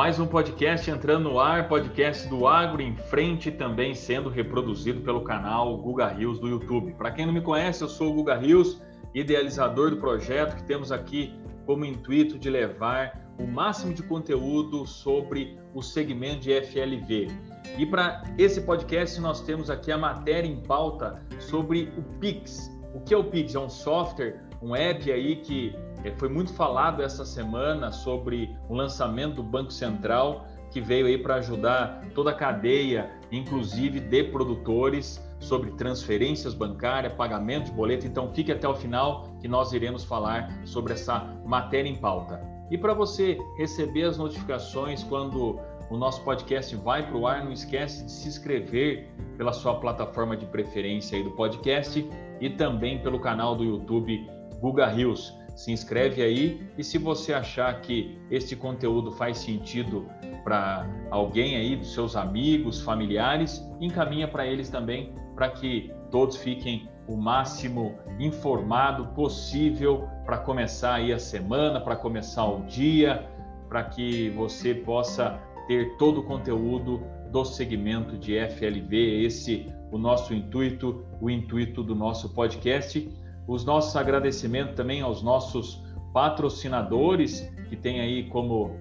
Mais um podcast entrando no ar, podcast do Agro em Frente, também sendo reproduzido pelo canal Guga Rios do YouTube. Para quem não me conhece, eu sou o Guga Rios, idealizador do projeto que temos aqui como intuito de levar o máximo de conteúdo sobre o segmento de FLV. E para esse podcast nós temos aqui a matéria em pauta sobre o Pix. O que é o Pix? É um software, um app aí que foi muito falado essa semana sobre o lançamento do Banco Central, que veio aí para ajudar toda a cadeia, inclusive de produtores, sobre transferências bancárias, pagamento de boleto. Então fique até o final que nós iremos falar sobre essa matéria em pauta. E para você receber as notificações quando o nosso podcast vai para o ar, não esquece de se inscrever pela sua plataforma de preferência aí do podcast e também pelo canal do YouTube Guga Rios. Se inscreve aí e se você achar que este conteúdo faz sentido para alguém aí, dos seus amigos, familiares, encaminha para eles também, para que todos fiquem o máximo informado possível para começar aí a semana, para começar o dia, para que você possa ter todo o conteúdo do segmento de FLV. Esse o nosso intuito, o intuito do nosso podcast. Os nossos agradecimentos também aos nossos patrocinadores, que tem aí como,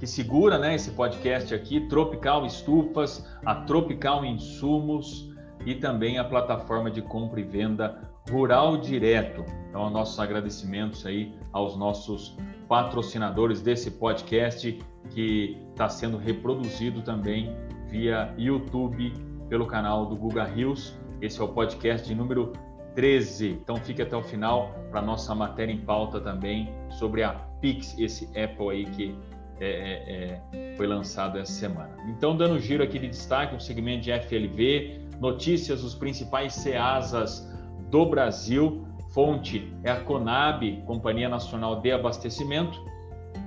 que segura, né, esse podcast aqui, Tropical Estufas, a Tropical Insumos e também a plataforma de compra e venda Rural Direto. Então, nossos agradecimentos aí aos nossos patrocinadores desse podcast, que está sendo reproduzido também via YouTube pelo canal do Guga Rios. Esse é o podcast de número 13. Então fique até o final para nossa matéria em pauta também sobre a Pix, esse Apple aí que foi lançado essa semana. Então, dando um giro aqui de destaque, o segmento de FLV, notícias dos principais CEASAs do Brasil. Fonte é a Conab, Companhia Nacional de Abastecimento.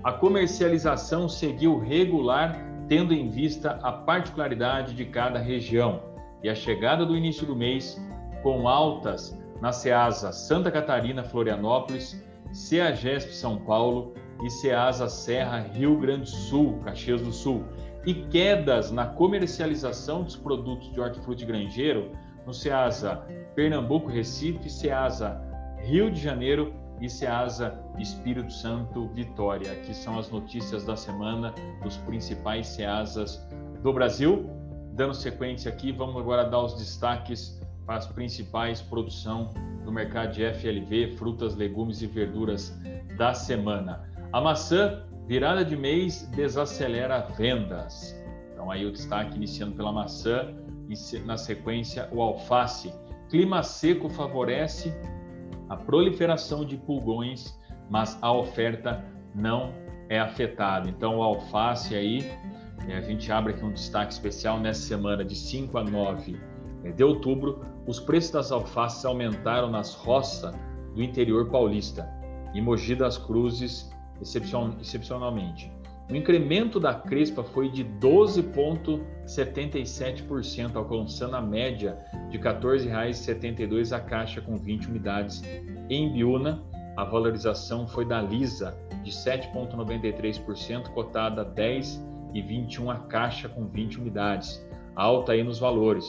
A comercialização seguiu regular, tendo em vista a particularidade de cada região e a chegada do início do mês com altas na CEASA Santa Catarina, Florianópolis, CEAGESP São Paulo e CEASA Serra Rio Grande do Sul, Caxias do Sul, e quedas na comercialização dos produtos de hortifruti granjeiro no CEASA Pernambuco, Recife, CEASA Rio de Janeiro e CEASA Espírito Santo, Vitória. Aqui são as notícias da semana dos principais CEASAs do Brasil. Dando sequência aqui, vamos agora dar os destaques para as principais produção do mercado de FLV, frutas, legumes e verduras da semana. A maçã, virada de mês, desacelera vendas. Então aí o destaque iniciando pela maçã e na sequência o alface. Clima seco favorece a proliferação de pulgões, mas a oferta não é afetada. Então o alface aí, a gente abre aqui um destaque especial nessa semana de 5 a 9 de outubro. Os preços das alfaces aumentaram nas roças do interior paulista e Mogi das Cruzes excepcionalmente. O incremento da crespa foi de 12,77%, alcançando a média de R$ 14,72 a caixa com 20 unidades. Em Biúna, a valorização foi da lisa de 7,93%, cotada a R$ 10,21 a caixa com 20 unidades. Alta aí nos valores.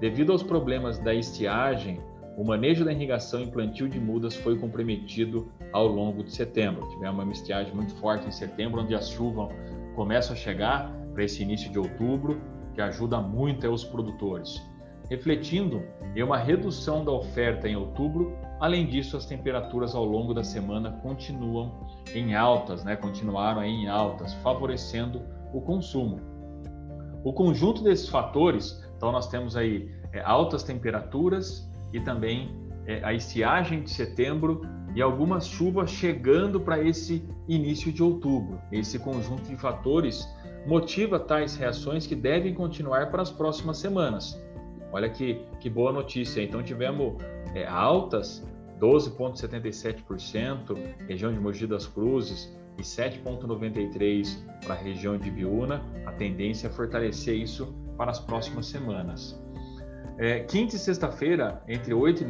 Devido aos problemas da estiagem, o manejo da irrigação e plantio de mudas foi comprometido ao longo de setembro. Tivemos uma estiagem muito forte em setembro, onde as chuvas começam a chegar para esse início de outubro, que ajuda muito os produtores. Refletindo em uma redução da oferta em outubro, além disso, as temperaturas ao longo da semana continuam em altas, continuaram aí em altas, favorecendo o consumo. O conjunto desses fatores, então nós temos aí altas temperaturas e também a estiagem de setembro e algumas chuvas chegando para esse início de outubro. Esse conjunto de fatores motiva tais reações que devem continuar para as próximas semanas. Olha que boa notícia. Então tivemos altas, 12,77%, região de Mogi das Cruzes, e 7,93% para a região de Biúna. A tendência é fortalecer isso para as próximas semanas. Quinta e sexta-feira, entre 8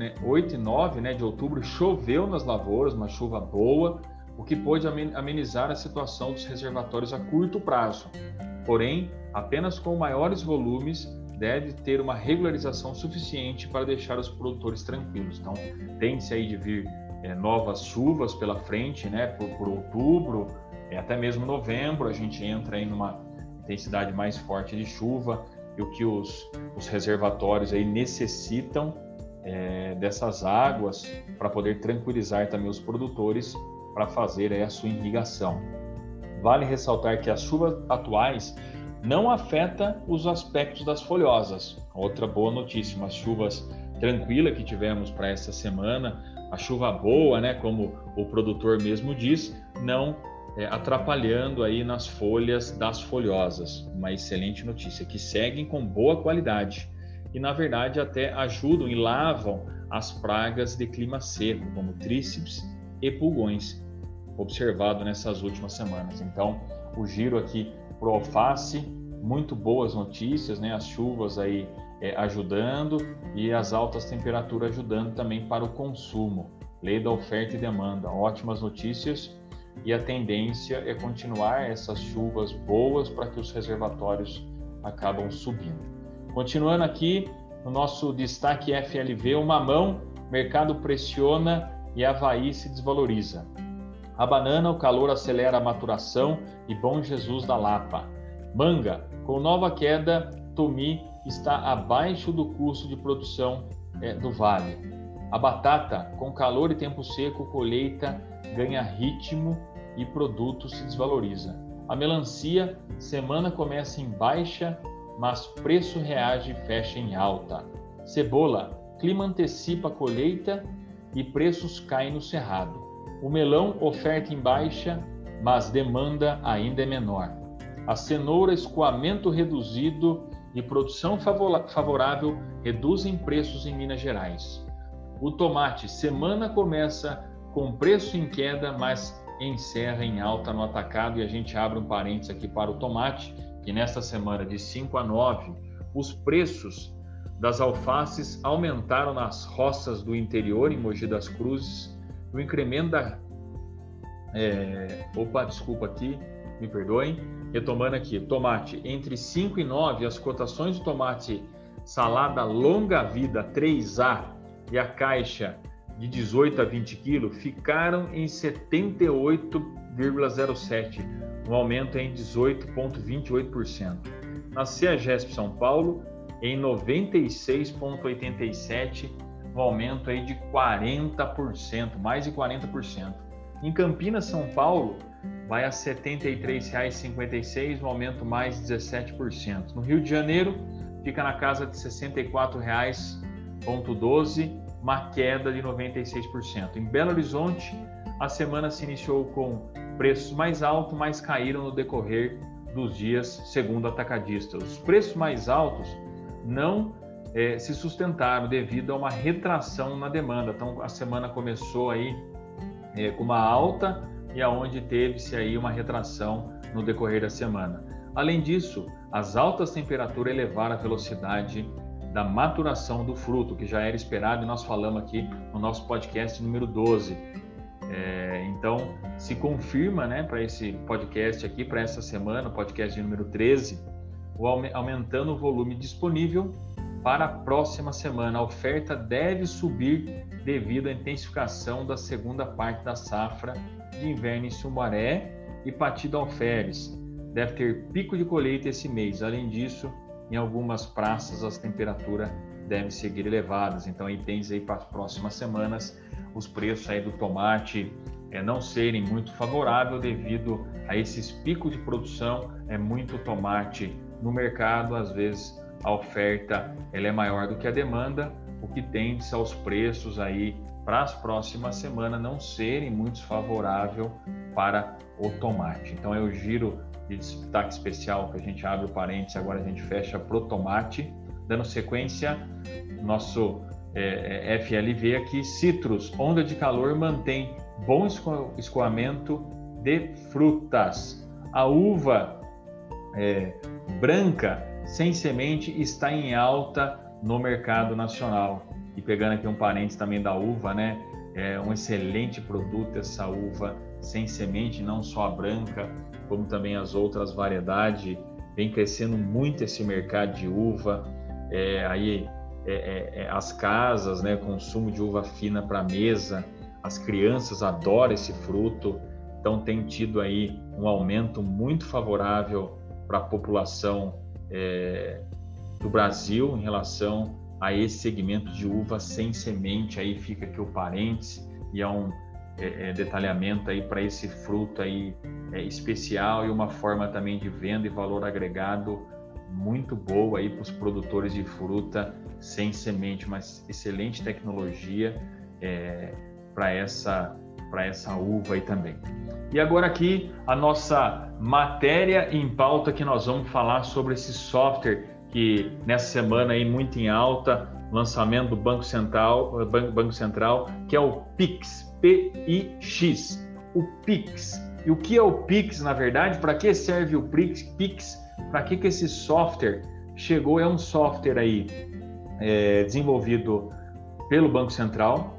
e 9 de outubro, choveu nas lavouras, uma chuva boa, o que pôde amenizar a situação dos reservatórios a curto prazo. Porém, apenas com maiores volumes deve ter uma regularização suficiente para deixar os produtores tranquilos. Então, tem-se aí de vir novas chuvas pela frente, né? Por outubro, até mesmo novembro, a gente entra aí numa intensidade mais forte de chuva, e o que os reservatórios aí necessitam dessas águas para poder tranquilizar também os produtores para fazer a sua irrigação. Vale ressaltar que as chuvas atuais não afeta os aspectos das folhosas. Outra boa notícia, as chuvas tranquilas que tivemos para essa semana, a chuva boa, né, como o produtor mesmo diz, não atrapalhando aí nas folhas das folhosas. Uma excelente notícia, que seguem com boa qualidade e, na verdade, até ajudam e lavam as pragas de clima seco, como tríceps e pulgões, observado nessas últimas semanas. Então, o giro aqui para o alface, muito boas notícias, né? As chuvas aí ajudando e as altas temperaturas ajudando também para o consumo. Lei da oferta e demanda, ótimas notícias, e a tendência é continuar essas chuvas boas para que os reservatórios acabam subindo. Continuando aqui, no nosso destaque FLV, o mamão, mercado pressiona e Avaí se desvaloriza. A banana, o calor acelera a maturação e Bom Jesus da Lapa. Manga, com nova queda, Tumi está abaixo do custo de produção do Vale. A batata, com calor e tempo seco, colheita ganha ritmo e produto se desvaloriza. A melancia, semana começa em baixa, mas preço reage e fecha em alta. Cebola, clima antecipa a colheita e preços caem no cerrado. O melão, oferta em baixa, mas demanda ainda é menor. A cenoura, escoamento reduzido e produção favorável reduzem preços em Minas Gerais. O tomate, semana começa com preço em queda, mas encerra em alta no atacado. E a gente abre um parênteses aqui para o tomate, que nesta semana de 5 a 9, os preços das alfaces aumentaram nas roças do interior, em Mogi das Cruzes. O incremento da... Tomate, entre 5 e 9, as cotações do tomate salada longa vida 3A e a caixa de 18 a 20 kg ficaram em 78,07, um aumento em 18,28%. Na CEAGESP São Paulo, em 96,87%, um aumento aí de 40%, mais de 40%. Em Campinas, São Paulo, vai a R$ 73,56, um aumento mais 17%. No Rio de Janeiro, fica na casa de R$ 64,12, uma queda de 96%. Em Belo Horizonte, a semana se iniciou com preços mais altos, mas caíram no decorrer dos dias, segundo atacadistas. Os preços mais altos não se sustentaram devido a uma retração na demanda. Então, a semana começou aí com uma alta e aonde teve-se aí uma retração no decorrer da semana. Além disso, as altas temperaturas elevaram a velocidade da maturação do fruto, que já era esperado, e nós falamos aqui no nosso podcast número 12. Então, se confirma, né, para esse podcast aqui, para essa semana, o podcast número 13, aumentando o volume disponível. Para a próxima semana, a oferta deve subir devido à intensificação da segunda parte da safra de inverno em Sumaré e Pati do Alferes. Deve ter pico de colheita esse mês. Além disso, em algumas praças, as temperaturas devem seguir elevadas. Então, aí tens aí para as próximas semanas os preços aí do tomate não serem muito favoráveis devido a esses picos de produção. É muito tomate no mercado, às vezes a oferta ela é maior do que a demanda, o que tende aos preços aí para as próximas semanas não serem muito favorável para o tomate. Então é o giro de destaque especial que a gente abre o parênteses, agora a gente fecha pro tomate, dando sequência nosso FLV aqui. Citros, onda de calor mantém bom escoamento de frutas. A uva branca sem semente está em alta no mercado nacional. E pegando aqui um parênteses também da uva, né? É um excelente produto essa uva sem semente, não só a branca, como também as outras variedades. Vem crescendo muito esse mercado de uva. As casas, né, consumo de uva fina para mesa, as crianças adoram esse fruto. Então tem tido aí um aumento muito favorável para a população do Brasil em relação a esse segmento de uva sem semente. Aí fica aqui o parênteses e detalhamento aí para esse fruto aí especial e uma forma também de venda e valor agregado muito boa aí para os produtores de fruta sem semente, mas excelente tecnologia para essa uva aí também. E agora aqui a nossa matéria em pauta, que nós vamos falar sobre esse software que nessa semana aí muito em alta, lançamento do Banco Central, que é o Pix, P-I-X, o Pix. E o que é o Pix, na verdade? Para que serve o Pix? Para que esse software chegou? É um software aí desenvolvido pelo Banco Central,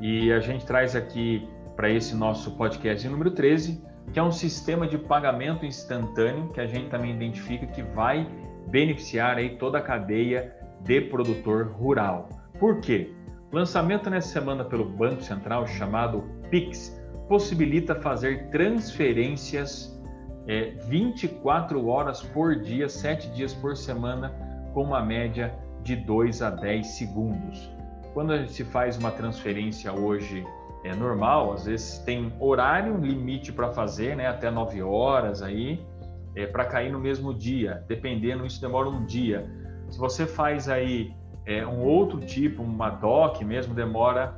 e a gente traz aqui para esse nosso podcast número 13, que é um sistema de pagamento instantâneo que a gente também identifica que vai beneficiar aí toda a cadeia de produtor rural. Por quê? Lançamento nessa semana pelo Banco Central, chamado Pix, possibilita fazer transferências 24 horas por dia, 7 dias por semana, com uma média de 2 a 10 segundos. Quando a gente se faz uma transferência hoje normal, às vezes tem horário limite para fazer, né, até 9 horas aí, para cair no mesmo dia, dependendo, isso demora um dia. Se você faz aí um outro tipo, uma DOC mesmo, demora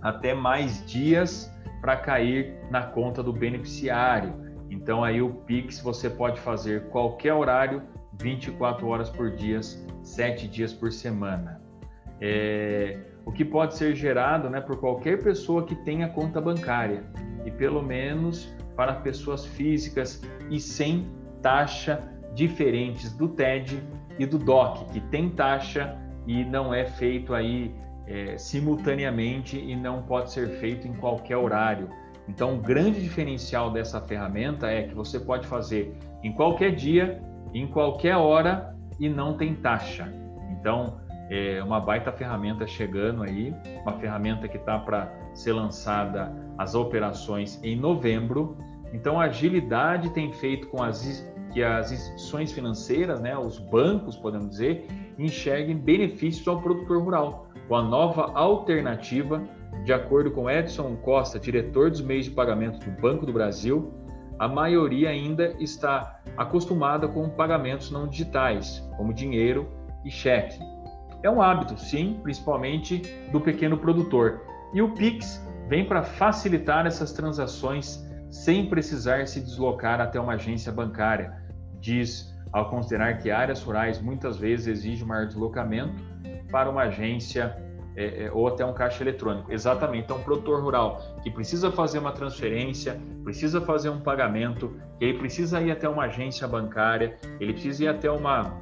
até mais dias para cair na conta do beneficiário. Então aí o Pix você pode fazer qualquer horário, 24 horas por dia, 7 dias por semana. O que pode ser gerado, né, por qualquer pessoa que tenha conta bancária, e pelo menos para pessoas físicas, e sem taxa, diferentes do TED e do DOC, que tem taxa e não é feito aí simultaneamente e não pode ser feito em qualquer horário. Então, o grande diferencial dessa ferramenta é que você pode fazer em qualquer dia, em qualquer hora, e não tem taxa. Então, é uma baita ferramenta chegando aí, uma ferramenta que está para ser lançada as operações em novembro. Então, a agilidade tem feito com que as instituições financeiras, né, os bancos, podemos dizer, enxerguem benefícios ao produtor rural, com a nova alternativa. De acordo com Edson Costa, diretor dos meios de pagamento do Banco do Brasil, a maioria ainda está acostumada com pagamentos não digitais, como dinheiro e cheque. É um hábito, sim, principalmente do pequeno produtor. E o Pix vem para facilitar essas transações sem precisar se deslocar até uma agência bancária, diz, ao considerar que áreas rurais muitas vezes exigem maior deslocamento para uma agência ou até um caixa eletrônico. Exatamente. Então, um produtor rural que precisa fazer uma transferência, precisa fazer um pagamento, ele precisa ir até uma agência bancária, ele precisa ir até uma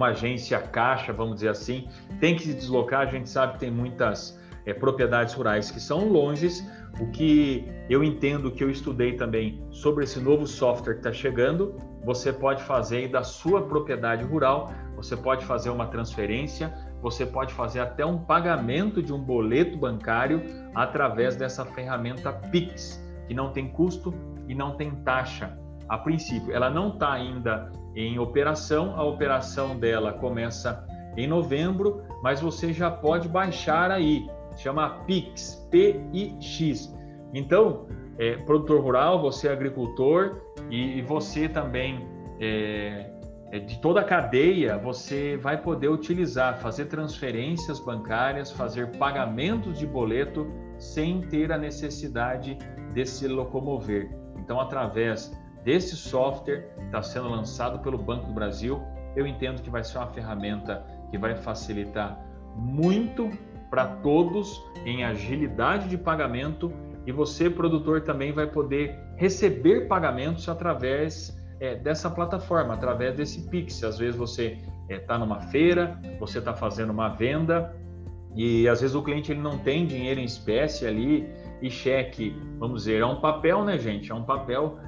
agência caixa, vamos dizer assim, tem que se deslocar. A gente sabe que tem muitas propriedades rurais que são longes. O que eu entendo, que eu estudei também sobre esse novo software que está chegando, você pode fazer aí da sua propriedade rural, você pode fazer uma transferência, você pode fazer até um pagamento de um boleto bancário através dessa ferramenta Pix, que não tem custo e não tem taxa. A princípio, ela não está ainda em operação, a operação dela começa em novembro, mas você já pode baixar aí, chama Pix, P-I-X. Então, produtor rural, você é agricultor e você também de toda a cadeia, você vai poder utilizar, fazer transferências bancárias, fazer pagamentos de boleto sem ter a necessidade de se locomover. Então, através desse software, está sendo lançado pelo Banco do Brasil, eu entendo que vai ser uma ferramenta que vai facilitar muito para todos em agilidade de pagamento, e você, produtor, também vai poder receber pagamentos através dessa plataforma, através desse Pix. Às vezes você está numa feira, você está fazendo uma venda, E às vezes o cliente ele não tem dinheiro em espécie ali, e cheque, vamos dizer, é um papel, né, gente? É um papel,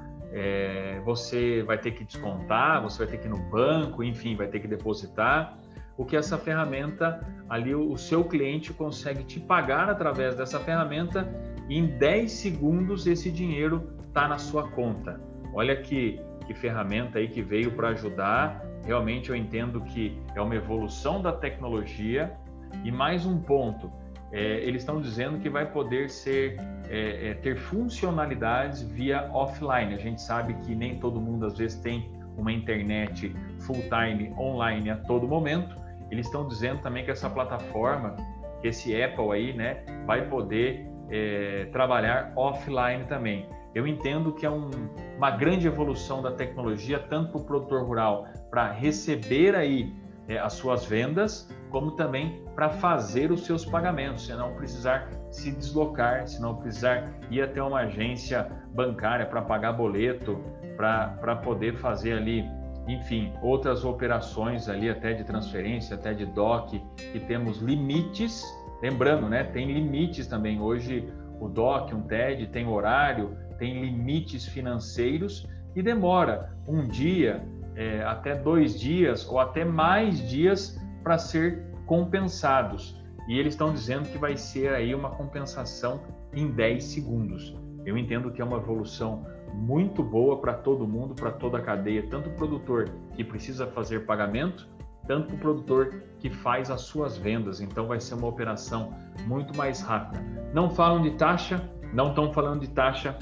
você vai ter que descontar, você vai ter que ir no banco, enfim, vai ter que depositar. O que essa ferramenta ali, o seu cliente consegue te pagar através dessa ferramenta, e em 10 segundos esse dinheiro está na sua conta. Olha que ferramenta aí que veio para ajudar. Realmente eu entendo que é uma evolução da tecnologia. E mais um ponto, eles estão dizendo que vai poder ter funcionalidades via offline. A gente sabe que nem todo mundo às vezes tem uma internet full time online a todo momento. Eles estão dizendo também que essa plataforma, que esse Apple aí, né, vai poder trabalhar offline também. Eu entendo que é uma grande evolução da tecnologia, tanto para o produtor rural, para receber aí as suas vendas, como também para fazer os seus pagamentos, se não precisar se deslocar, se não precisar ir até uma agência bancária para pagar boleto, para poder fazer ali, enfim, outras operações ali, até de transferência, até de DOC, que temos limites, lembrando, né, tem limites também, hoje o DOC, um TED, tem horário, tem limites financeiros e demora um dia, até 2 dias ou até mais dias para ser compensados. E eles estão dizendo que vai ser aí uma compensação em 10 segundos. Eu entendo que é uma evolução muito boa para todo mundo, para toda a cadeia, tanto o produtor que precisa fazer pagamento, tanto o produtor que faz as suas vendas. Então vai ser uma operação muito mais rápida. Não falam de taxa, não estão falando de taxa.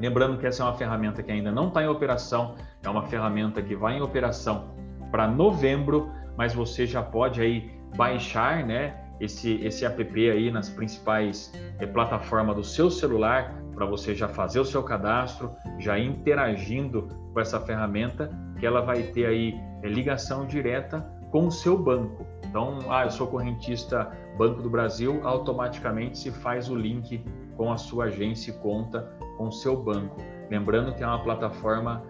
Lembrando que essa é uma ferramenta que ainda não está em operação, é uma ferramenta que vai em operação para novembro, mas você já pode aí baixar, né, esse app aí nas principais plataformas do seu celular, para você já fazer o seu cadastro, já interagindo com essa ferramenta, que ela vai ter aí ligação direta com o seu banco. Então, eu sou correntista Banco do Brasil, automaticamente se faz o link com a sua agência e conta com o seu banco. Lembrando que é uma plataforma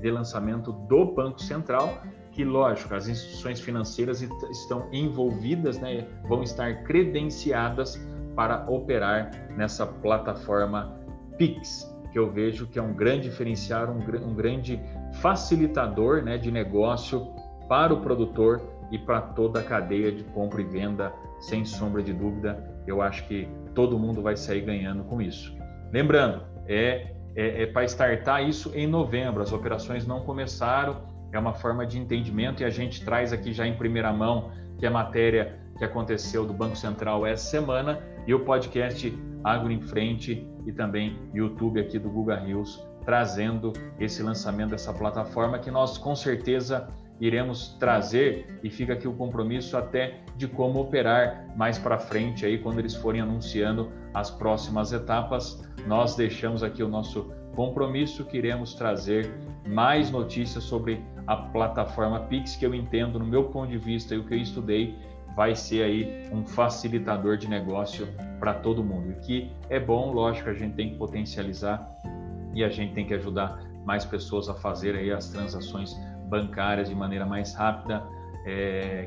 de lançamento do Banco Central, que, lógico, as instituições financeiras estão envolvidas, né, vão estar credenciadas para operar nessa plataforma Pix, que eu vejo que é um grande diferencial, um grande facilitador, né, de negócio para o produtor e para toda a cadeia de compra e venda, sem sombra de dúvida. Eu acho que todo mundo vai sair ganhando com isso. Lembrando, é para startar isso em novembro, as operações não começaram, é uma forma de entendimento, e a gente traz aqui já em primeira mão, que é a matéria que aconteceu do Banco Central essa semana, e o podcast Agro em Frente e também YouTube aqui do Guga Rios, trazendo esse lançamento dessa plataforma, que nós com certeza iremos trazer, e fica aqui o compromisso até de como operar mais para frente, aí quando eles forem anunciando as próximas etapas. Nós deixamos aqui o nosso compromisso que iremos trazer mais notícias sobre a plataforma Pix, que eu entendo, no meu ponto de vista e o que eu estudei, vai ser aí um facilitador de negócio para todo mundo. E que é bom, lógico, a gente tem que potencializar e a gente tem que ajudar mais pessoas a fazer aí as transações bancárias de maneira mais rápida,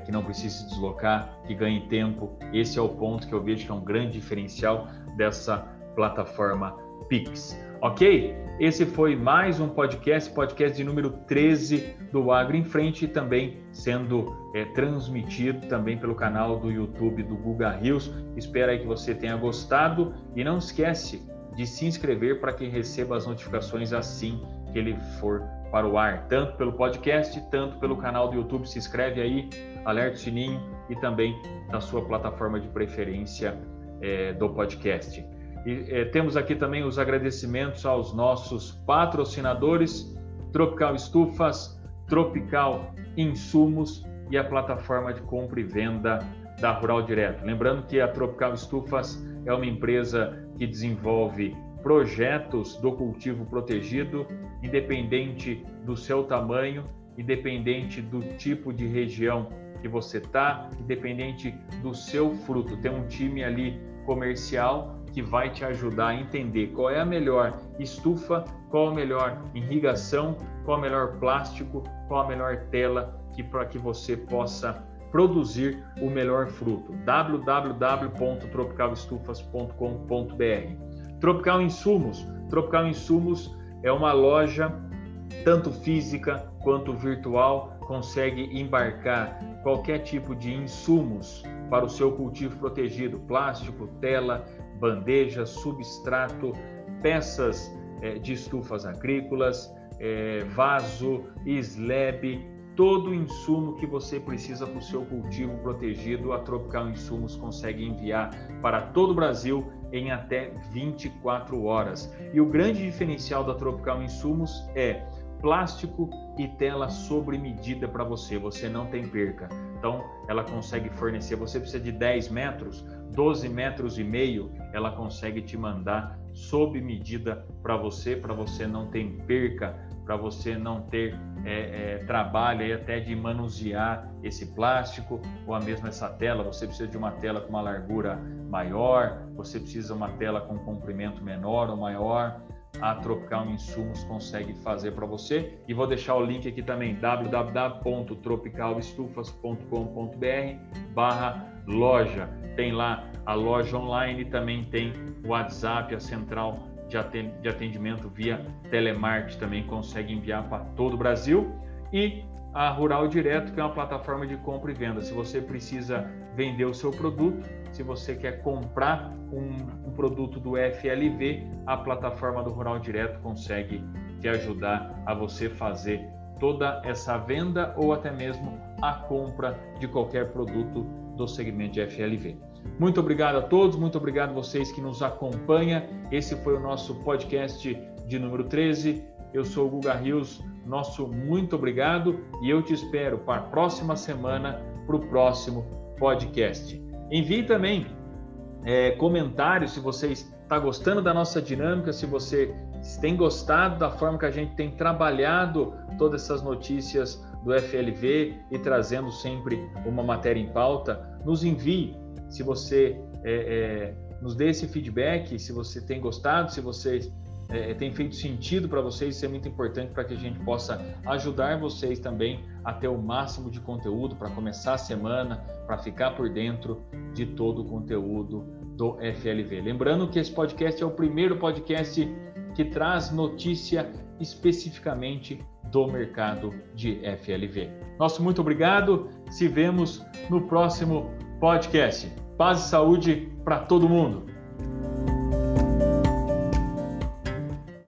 que não precise se deslocar, que ganhe tempo. Esse é o ponto que eu vejo que é um grande diferencial dessa plataforma Pix. Ok? Esse foi mais um podcast de número 13 do Agro em Frente, também sendo transmitido também pelo canal do YouTube do Guga Rios. Espero aí que você tenha gostado e não esquece de se inscrever para que receba as notificações assim que ele for para o ar, tanto pelo podcast, tanto pelo canal do YouTube. Se inscreve aí, alerta o sininho e também na sua plataforma de preferência do podcast. E temos aqui também os agradecimentos aos nossos patrocinadores, Tropical Estufas, Tropical Insumos e a plataforma de compra e venda da Rural Direto. Lembrando que a Tropical Estufas é uma empresa que desenvolve projetos do cultivo protegido, independente do seu tamanho, independente do tipo de região que você está, independente do seu fruto. Tem um time ali comercial que vai te ajudar a entender qual é a melhor estufa, qual a melhor irrigação, qual o melhor plástico, qual a melhor tela, para que você possa produzir o melhor fruto. www.tropicalestufas.com.br. Tropical Insumos. Tropical Insumos é uma loja tanto física quanto virtual, consegue embarcar qualquer tipo de insumos para o seu cultivo protegido: plástico, tela, bandeja, substrato, peças de estufas agrícolas, vaso, slab, todo insumo que você precisa para o seu cultivo protegido, a Tropical Insumos consegue enviar para todo o Brasil em até 24 horas. E o grande diferencial da Tropical Insumos é plástico e tela sobre medida para você, você não tem perca. Então, ela consegue fornecer, você precisa de 10 metros, 12 metros e meio, ela consegue te mandar sob medida para você não ter perca, para você não ter trabalho aí até de manusear esse plástico ou a mesma essa tela. Você precisa de uma tela com uma largura maior, você precisa de uma tela com um comprimento menor ou maior, a Tropical Insumos consegue fazer para você. E vou deixar o link aqui também, www.tropicalestufas.com.br/loja. Tem lá a loja online, também tem o WhatsApp, a central de atendimento via telemarketing também consegue enviar para todo o Brasil. E a Rural Direto, que é uma plataforma de compra e venda. Se você precisa vender o seu produto, se você quer comprar um produto do FLV, a plataforma do Rural Direto consegue te ajudar a você fazer toda essa venda ou até mesmo a compra de qualquer produto do segmento de FLV. Muito obrigado a todos, muito obrigado a vocês que nos acompanham. Esse foi o nosso podcast de número 13. Eu sou o Guga Rios, nosso muito obrigado, e eu te espero para a próxima semana, para o próximo podcast. Envie também comentários se você está gostando da nossa dinâmica, se você tem gostado da forma que a gente tem trabalhado todas essas notícias do FLV e trazendo sempre uma matéria em pauta. Nos envie, se você nos dê esse feedback, se você tem gostado, se você tem feito sentido para vocês. Isso é muito importante para que a gente possa ajudar vocês também a ter o máximo de conteúdo para começar a semana, para ficar por dentro de todo o conteúdo do FLV. Lembrando que esse podcast é o primeiro podcast que traz notícia especificamente do mercado de FLV. Nosso muito obrigado, se vemos no próximo podcast. Paz e saúde para todo mundo!